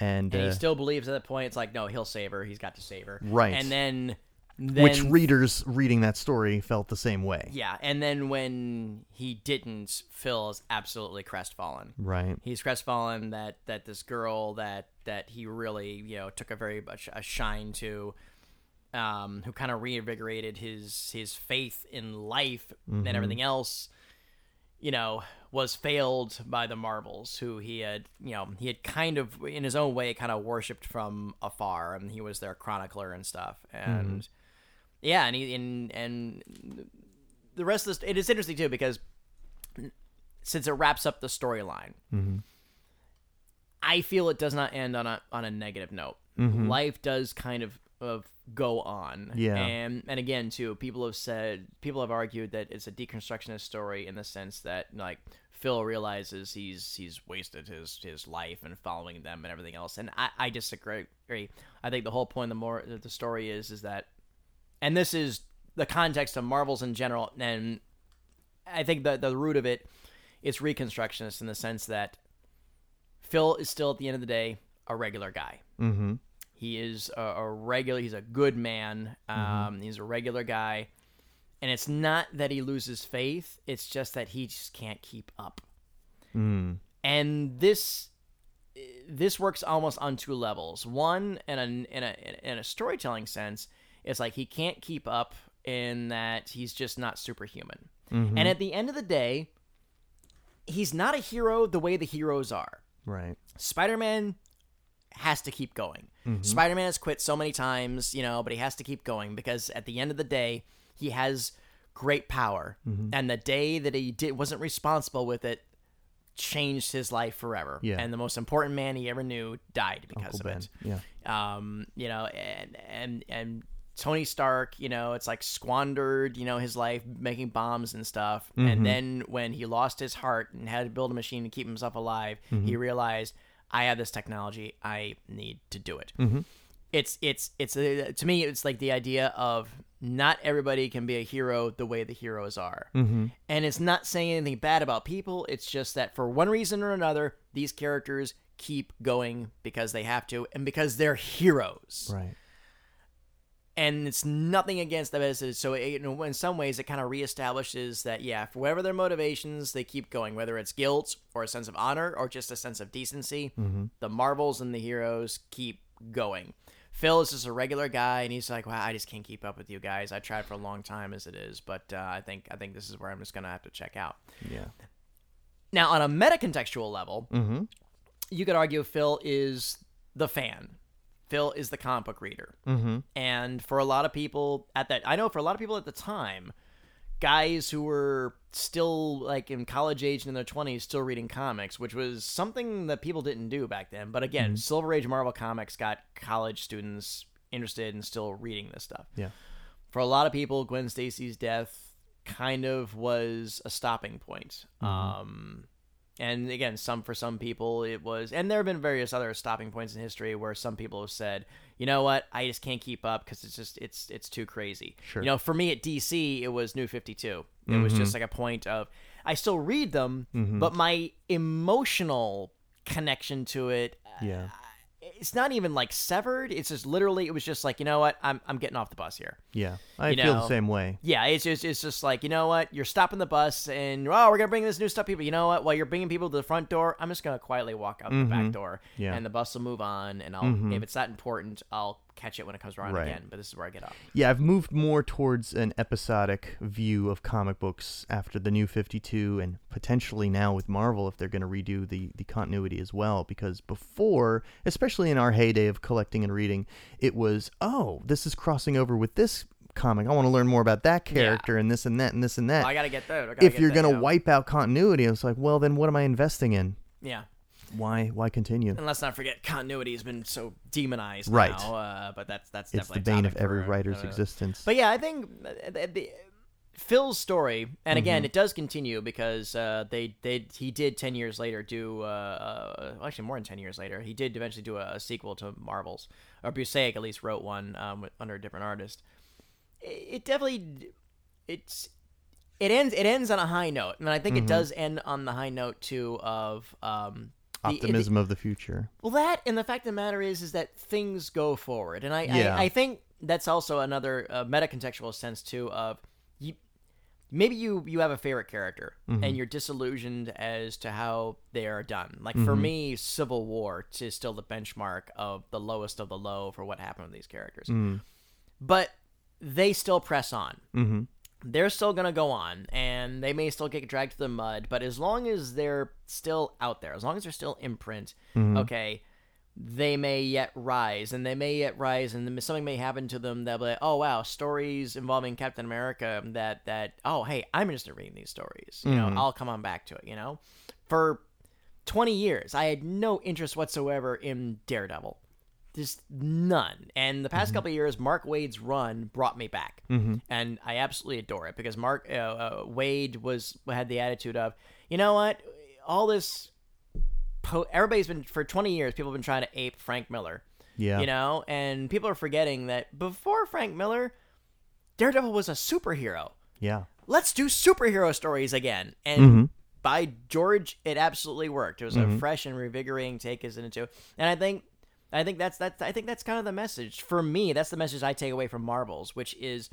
And, and he uh, still believes at that point, it's like, no, he'll save her. He's got to save her. Right. And then, then... Which readers reading that story felt the same way. Yeah. And then when he didn't, Phil is absolutely crestfallen. Right. He's crestfallen that, that this girl that, that he really, you know, took a very much a shine to... Um, who kind of reinvigorated his his faith in life mm-hmm. and everything else, you know, was failed by the Marvels, who he had, you know, he had kind of, in his own way, kind of worshipped from afar, and he was their chronicler and stuff. And mm. yeah, and he and, and the rest of this, it is interesting too, because since it wraps up the storyline, mm-hmm. I feel it does not end on a on a negative note. Mm-hmm. Life does kind of of go on. Yeah. And and again, too, people have said, people have argued that it's a deconstructionist story in the sense that, like, Phil realizes he's he's wasted his, his life and following them and everything else. And I, I disagree. I think the whole point of the more the story is is that, and this is the context of Marvels in general, and I think that the root of it is reconstructionist in the sense that Phil is still, at the end of the day, a regular guy. Mm-hmm. He is a, a regular. He's a good man. Um, mm-hmm. He's a regular guy, and it's not that he loses faith. It's just that he just can't keep up. Mm. And this this works almost on two levels. One, in a in a in a storytelling sense, it's like he can't keep up in that he's just not superhuman. Mm-hmm. And at the end of the day, he's not a hero the way the heroes are. Right. Spider-Man has to keep going. Mm-hmm. Spider-Man has quit so many times, you know, but he has to keep going because at the end of the day, he has great power. Mm-hmm. And the day that he did wasn't responsible with it changed his life forever. Yeah. And the most important man he ever knew died because Uncle of Ben. it. Yeah. Um, you know, and and and Tony Stark, you know, it's like squandered, you know, his life making bombs and stuff. Mm-hmm. And then when he lost his heart and had to build a machine to keep himself alive, mm-hmm. he realized, I have this technology. I need to do it. Mm-hmm. It's it's it's uh, to me, it's like the idea of not everybody can be a hero the way the heroes are. Mm-hmm. And it's not saying anything bad about people. It's just that for one reason or another, these characters keep going because they have to and because they're heroes. Right. And it's nothing against them. So it, in some ways, it kind of reestablishes that, yeah, for whatever their motivations, they keep going, whether it's guilt or a sense of honor or just a sense of decency. Mm-hmm. The Marvels and the heroes keep going. Phil is just a regular guy, and he's like, wow, I just can't keep up with you guys. I tried for a long time as it is, but uh, I think I think this is where I'm just going to have to check out. Yeah. Now, on a meta-contextual level, mm-hmm. you could argue Phil is the fan. Phil is the comic book reader. Mm-hmm. And for a lot of people at that, I know for a lot of people at the time, guys who were still like in college age and in their twenties still reading comics, which was something that people didn't do back then. But again, mm-hmm. Silver Age Marvel Comics got college students interested in still reading this stuff. Yeah. For a lot of people, Gwen Stacy's death kind of was a stopping point. Mm-hmm. Um, And again, some for some people it was, and there have been various other stopping points in history where some people have said, you know what, I just can't keep up because it's just it's it's too crazy. Sure. You know, for me at D C, it was New fifty-two. It mm-hmm. was just like a point of I still read them, mm-hmm. but my emotional connection to it, yeah, uh, it's not even like severed. It's just literally it was just like, you know what, I'm I'm getting off the bus here. Yeah, I you feel know? the same way. Yeah, it's just it's just like, you know what, you're stopping the bus and oh, we're gonna bring this new stuff, people. You know what? While you're bringing people to the front door, I'm just gonna quietly walk out mm-hmm. the back door, yeah. and the bus will move on. And I'll mm-hmm. if it's that important, I'll catch it when it comes around right. again. But this is where I get off. Yeah, I've moved more towards an episodic view of comic books after the New fifty-two, and potentially now with Marvel if they're gonna redo the the continuity as well. Because before, especially in our heyday of collecting and reading, it was oh, this is crossing over with this comic. I want to learn more about that character yeah. and this and that and this and that. Well, I gotta get that. If you're gonna out. wipe out continuity, I was like, well, then what am I investing in? Yeah. Why? Why continue? And let's not forget, continuity has been so demonized right. now. Uh, but that's that's it's definitely the bane of every writer's uh, existence. But yeah, I think the, the, Phil's story, and again, mm-hmm. it does continue because uh, they they he did ten years later do uh, uh, actually more than ten years later he did eventually do a, a sequel to Marvel's, or Busiek at least wrote one um, with, under a different artist. It definitely, it's, it ends, it ends on a high note. And I think mm-hmm. it does end on the high note too of, um, the, optimism the, of the future. Well, that, and the fact of the matter is, is that things go forward. And I, yeah. I, I think that's also another uh, meta-contextual sense too of you, maybe you, you have a favorite character mm-hmm. and you're disillusioned as to how they are done. Like mm-hmm. for me, Civil War is still the benchmark of the lowest of the low for what happened with these characters. Mm. But they still press on. Mm-hmm. They're still going to go on, and they may still get dragged to the mud, but as long as they're still out there, as long as they're still in print, mm-hmm. okay, they may yet rise, and they may yet rise, and something may happen to them that'll be like, oh, wow, stories involving Captain America that, that oh, hey, I'm interested in reading these stories. You mm-hmm. know, I'll come on back to it, you know? For twenty years, I had no interest whatsoever in Daredevil. Just none. And the past mm-hmm. couple of years, Mark Waid's run brought me back. Mm-hmm. And I absolutely adore it because Mark uh, uh, Waid was had the attitude of, you know what, all this, po- everybody's been, for twenty years, people have been trying to ape Frank Miller. Yeah. You know, and people are forgetting that before Frank Miller, Daredevil was a superhero. Yeah. Let's do superhero stories again. And mm-hmm. by George, it absolutely worked. It was mm-hmm. a fresh and revigorating take us into, and I think, I think that's that's I think that's kind of the message for me. That's the message I take away from Marvel's, which is,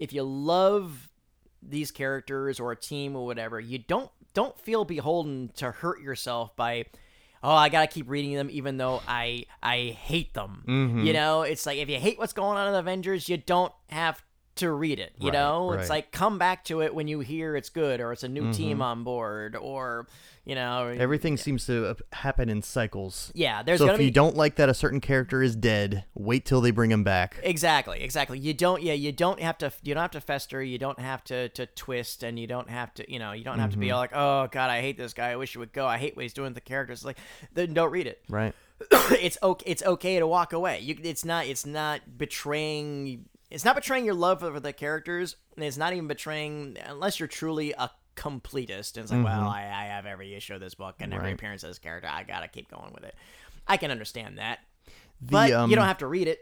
if you love these characters or a team or whatever, you don't don't feel beholden to hurt yourself by, oh, I gotta keep reading them even though I I hate them. Mm-hmm. You know, it's like if you hate what's going on in Avengers, you don't have to read it. You right, know, right. It's like come back to it when you hear it's good or it's a new mm-hmm. team on board or. You know, everything yeah. seems to happen in cycles. Yeah, there's so gonna if be... you don't like that a certain character is dead, wait till they bring him back. Exactly, exactly. You don't, yeah, you don't have to, you don't have to fester, you don't have to, to twist, and you don't have to, you know, you don't have mm-hmm. to be all like, oh God, I hate this guy. I wish he would go. I hate what he's doing with the characters. It's like, then don't read it. Right. It's okay. It's okay to walk away. You, it's not, it's not betraying. It's not betraying your love for the characters, and it's not even betraying unless you're truly a completist, and it's like mm-hmm. well I, I have every issue of this book and right. every appearance of this character, I gotta keep going with it. I can understand that, the, but um, you don't have to read it,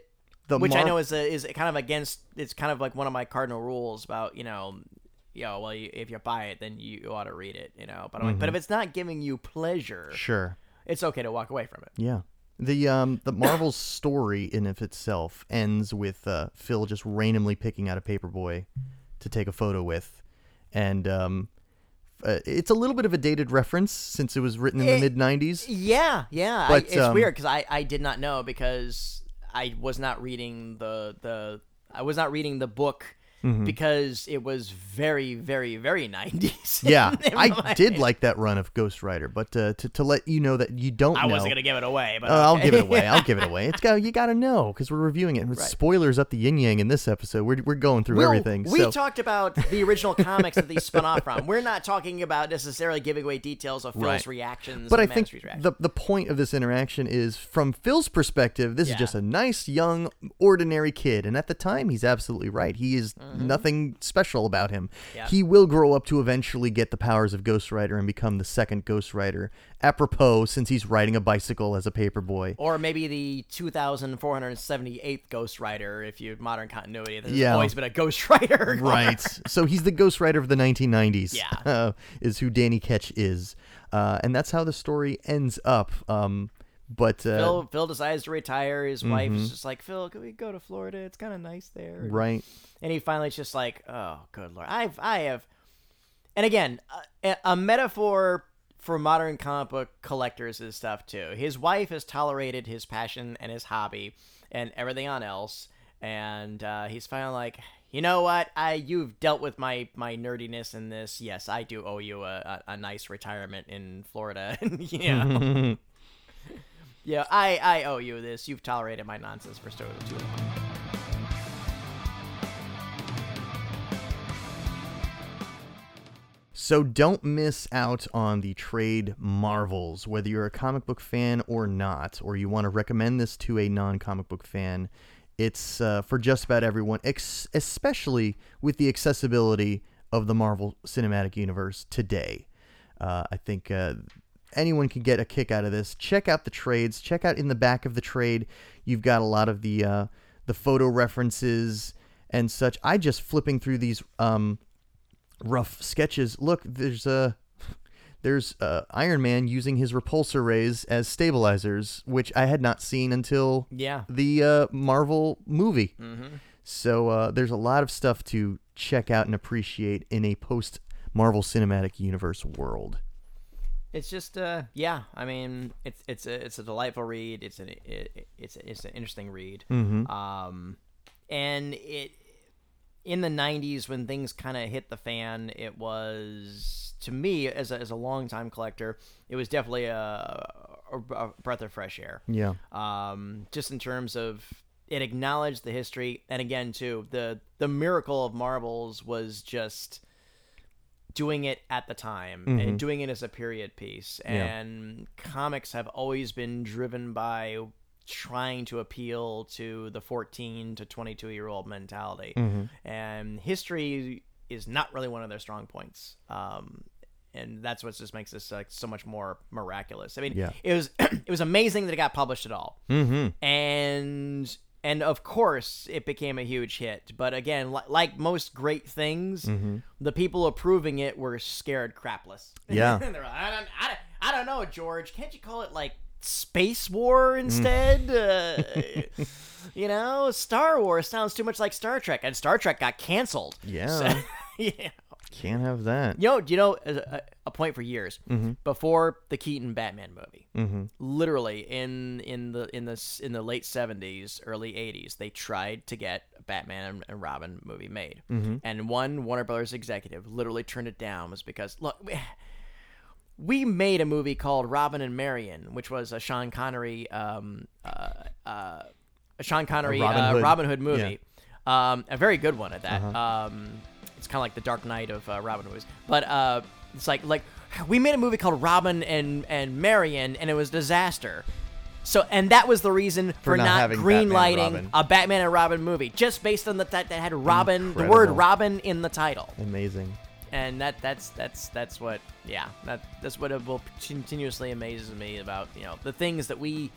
the which Mar- I know is a, is kind of against, it's kind of like one of my cardinal rules about, you know, you know, well you, if you buy it then you ought to read it, you know, but I'm mm-hmm. like, but if it's not giving you pleasure, sure, it's okay to walk away from it. Yeah. The um the Marvel story in of itself ends with uh, Phil just randomly picking out a paperboy to take a photo with, and um Uh, it's a little bit of a dated reference since it was written in the mid nineties. Yeah, yeah. But, I, it's um, weird because I, I did not know because I was not reading the the I was not reading the book mm-hmm. because it was very, very, very nineties. Yeah, I did like that run of Ghost Rider, but uh, to to let you know that you don't. I know. I wasn't gonna give it away, but uh, okay. I'll give it away. I'll give it away. It's got you got to know because we're reviewing it. Right. Spoilers up the yin yang in this episode. We're we're going through well, everything. We so. talked about the original comics that they spun off from. We're not talking about necessarily giving away details of Phil's right. reactions. But I think the the point of this interaction is from Phil's perspective. This yeah. is just a nice young ordinary kid, and at the time, he's absolutely right. He is. Mm. Nothing special about him. Yeah. He will grow up to eventually get the powers of Ghost Rider and become the second Ghost Rider. Apropos, since he's riding a bicycle as a paperboy, or maybe the two thousand four hundred seventy-eighth Ghost Rider, if you modern continuity. There's yeah. always been a Ghost Rider, right? So he's the Ghost Rider of the nineteen nineties. Yeah, uh, is who Danny Ketch is, uh, and that's how the story ends up. Um, But uh, Phil, Phil decides to retire. His mm-hmm. wife's just like, Phil, can we go to Florida? It's kind of nice there. Right. And he finally's just like, oh, good Lord. I've, I have. And again, a, a metaphor for modern comic book collectors is stuff, too. His wife has tolerated his passion and his hobby and everything on else. And uh, he's finally like, you know what? I You've dealt with my, my nerdiness in this. Yes, I do owe you a, a, a nice retirement in Florida. Yeah. You know. Yeah, I, I owe you this. You've tolerated my nonsense for so too long. So don't miss out on the trade Marvels, whether you're a comic book fan or not, or you want to recommend this to a non-comic book fan. It's uh, for just about everyone, ex- especially with the accessibility of the Marvel Cinematic Universe today. Uh, I think... Uh, Anyone can get a kick out of this. Check out the trades. Check out in the back of the trade. You've got a lot of the uh, the photo references and such. I just flipping through these um, rough sketches. Look, there's a there's a Iron Man using his repulsor rays as stabilizers, which I had not seen until yeah. the uh, Marvel movie. Mm-hmm. So uh, there's a lot of stuff to check out and appreciate in a post Marvel Cinematic Universe world. It's just, uh, yeah. I mean, it's it's a it's a delightful read. It's an it, it's it's an interesting read. Mm-hmm. Um, and it in the nineties when things kind of hit the fan, it was to me as a, as a longtime collector, it was definitely a, a breath of fresh air. Yeah. Um, just in terms of it acknowledged the history, and again too the the miracle of Marvels was just. Doing it at the time mm-hmm. and doing it as a period piece. And yeah. comics have always been driven by trying to appeal to the fourteen to twenty-two year old mentality. Mm-hmm. And history is not really one of their strong points. Um, and that's what just makes this like so much more miraculous. I mean, yeah. it was, it was amazing that it got published at all. Mm-hmm. And, and of course it became a huge hit. But again, li- like most great things, mm-hmm. the people approving it were scared crapless. Yeah. They're like, I don't, I don't, I don't know, George, can't you call it like Space War instead? Mm. uh, you know, Star Wars sounds too much like Star Trek, and Star Trek got canceled. Yeah. So, yeah. Can't have that. Yo, you know, a, a point for years mm-hmm. before the Keaton Batman movie. Mm-hmm. Literally in in the in the in the late seventies, early eighties, they tried to get a Batman and Robin movie made, mm-hmm. and one Warner Brothers executive literally turned it down, was because look. We, We made a movie called Robin and Marion, which was a Sean Connery, um, uh, uh, a Sean Connery a Robin, uh, Hood. Robin Hood movie, yeah. um, a very good one at that. Uh-huh. Um, it's kind of like the Dark Knight of uh, Robin movies, but uh, it's like like we made a movie called Robin and and Marion, and it was a disaster. So, and that was the reason for, for not, not greenlighting a Batman and Robin movie, just based on the fact that had Robin, Incredible. the word Robin in the title. Amazing. And that that's that's that's what yeah that that's what it will continuously amazes me about, you know, the things that we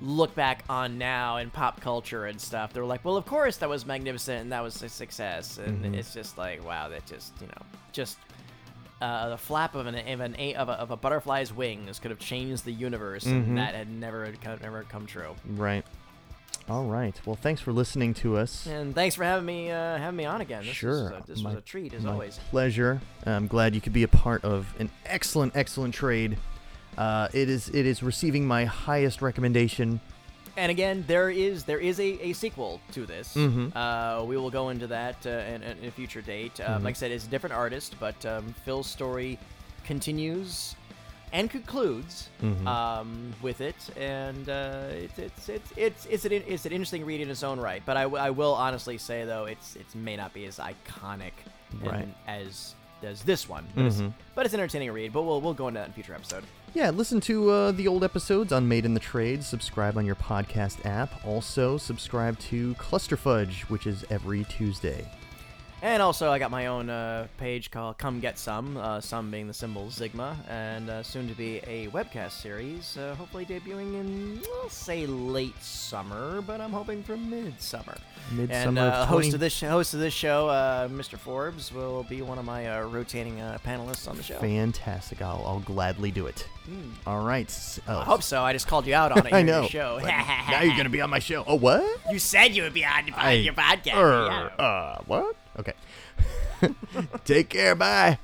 look back on now in pop culture and stuff. They're like, well, of course that was magnificent and that was a success, and mm-hmm. it's just like, wow, that just, you know, just uh, the flap of an of an of a, of a butterfly's wings could have changed the universe, mm-hmm. and that had never never come true. Right. All right. Well, thanks for listening to us, and thanks for having me uh, having me on again. This sure, was a, this my, was a treat as my always. Pleasure. I'm glad you could be a part of an excellent, excellent trade. Uh, it is it is receiving my highest recommendation. And again, there is there is a, a sequel to this. Mm-hmm. Uh, we will go into that uh, in, in a future date. Um, mm-hmm. Like I said, it's a different artist, but um, Phil's story continues. And concludes mm-hmm. um, with it, and uh, it's it's it's it's it's an, it's an interesting read in its own right. But I, w- I will honestly say though, it's it may not be as iconic right. as as this one, but, mm-hmm. it's, but it's an entertaining read. But we'll we'll go into that in a future episode. Yeah, listen to uh, the old episodes on Made in the Trade. Subscribe on your podcast app. Also subscribe to Cluster Fudge, which is every Tuesday. And also, I got my own uh, page called Come Get Some, uh, some being the symbol Sigma, and uh, soon to be a webcast series, uh, hopefully debuting in, I'll say late summer, but I'm hoping for midsummer. Midsummer and uh, of host, of this, host of this show, uh, Mister Forbes, will be one of my uh, rotating uh, panelists on the show. Fantastic. I'll, I'll gladly do it. Mm. All right. So, I hope so. I just called you out on it. I know. Your show. Now you're going to be on my show. Oh, what? You said you would be on your I, podcast. Er, yeah. Uh, what? Okay. Take care. Bye.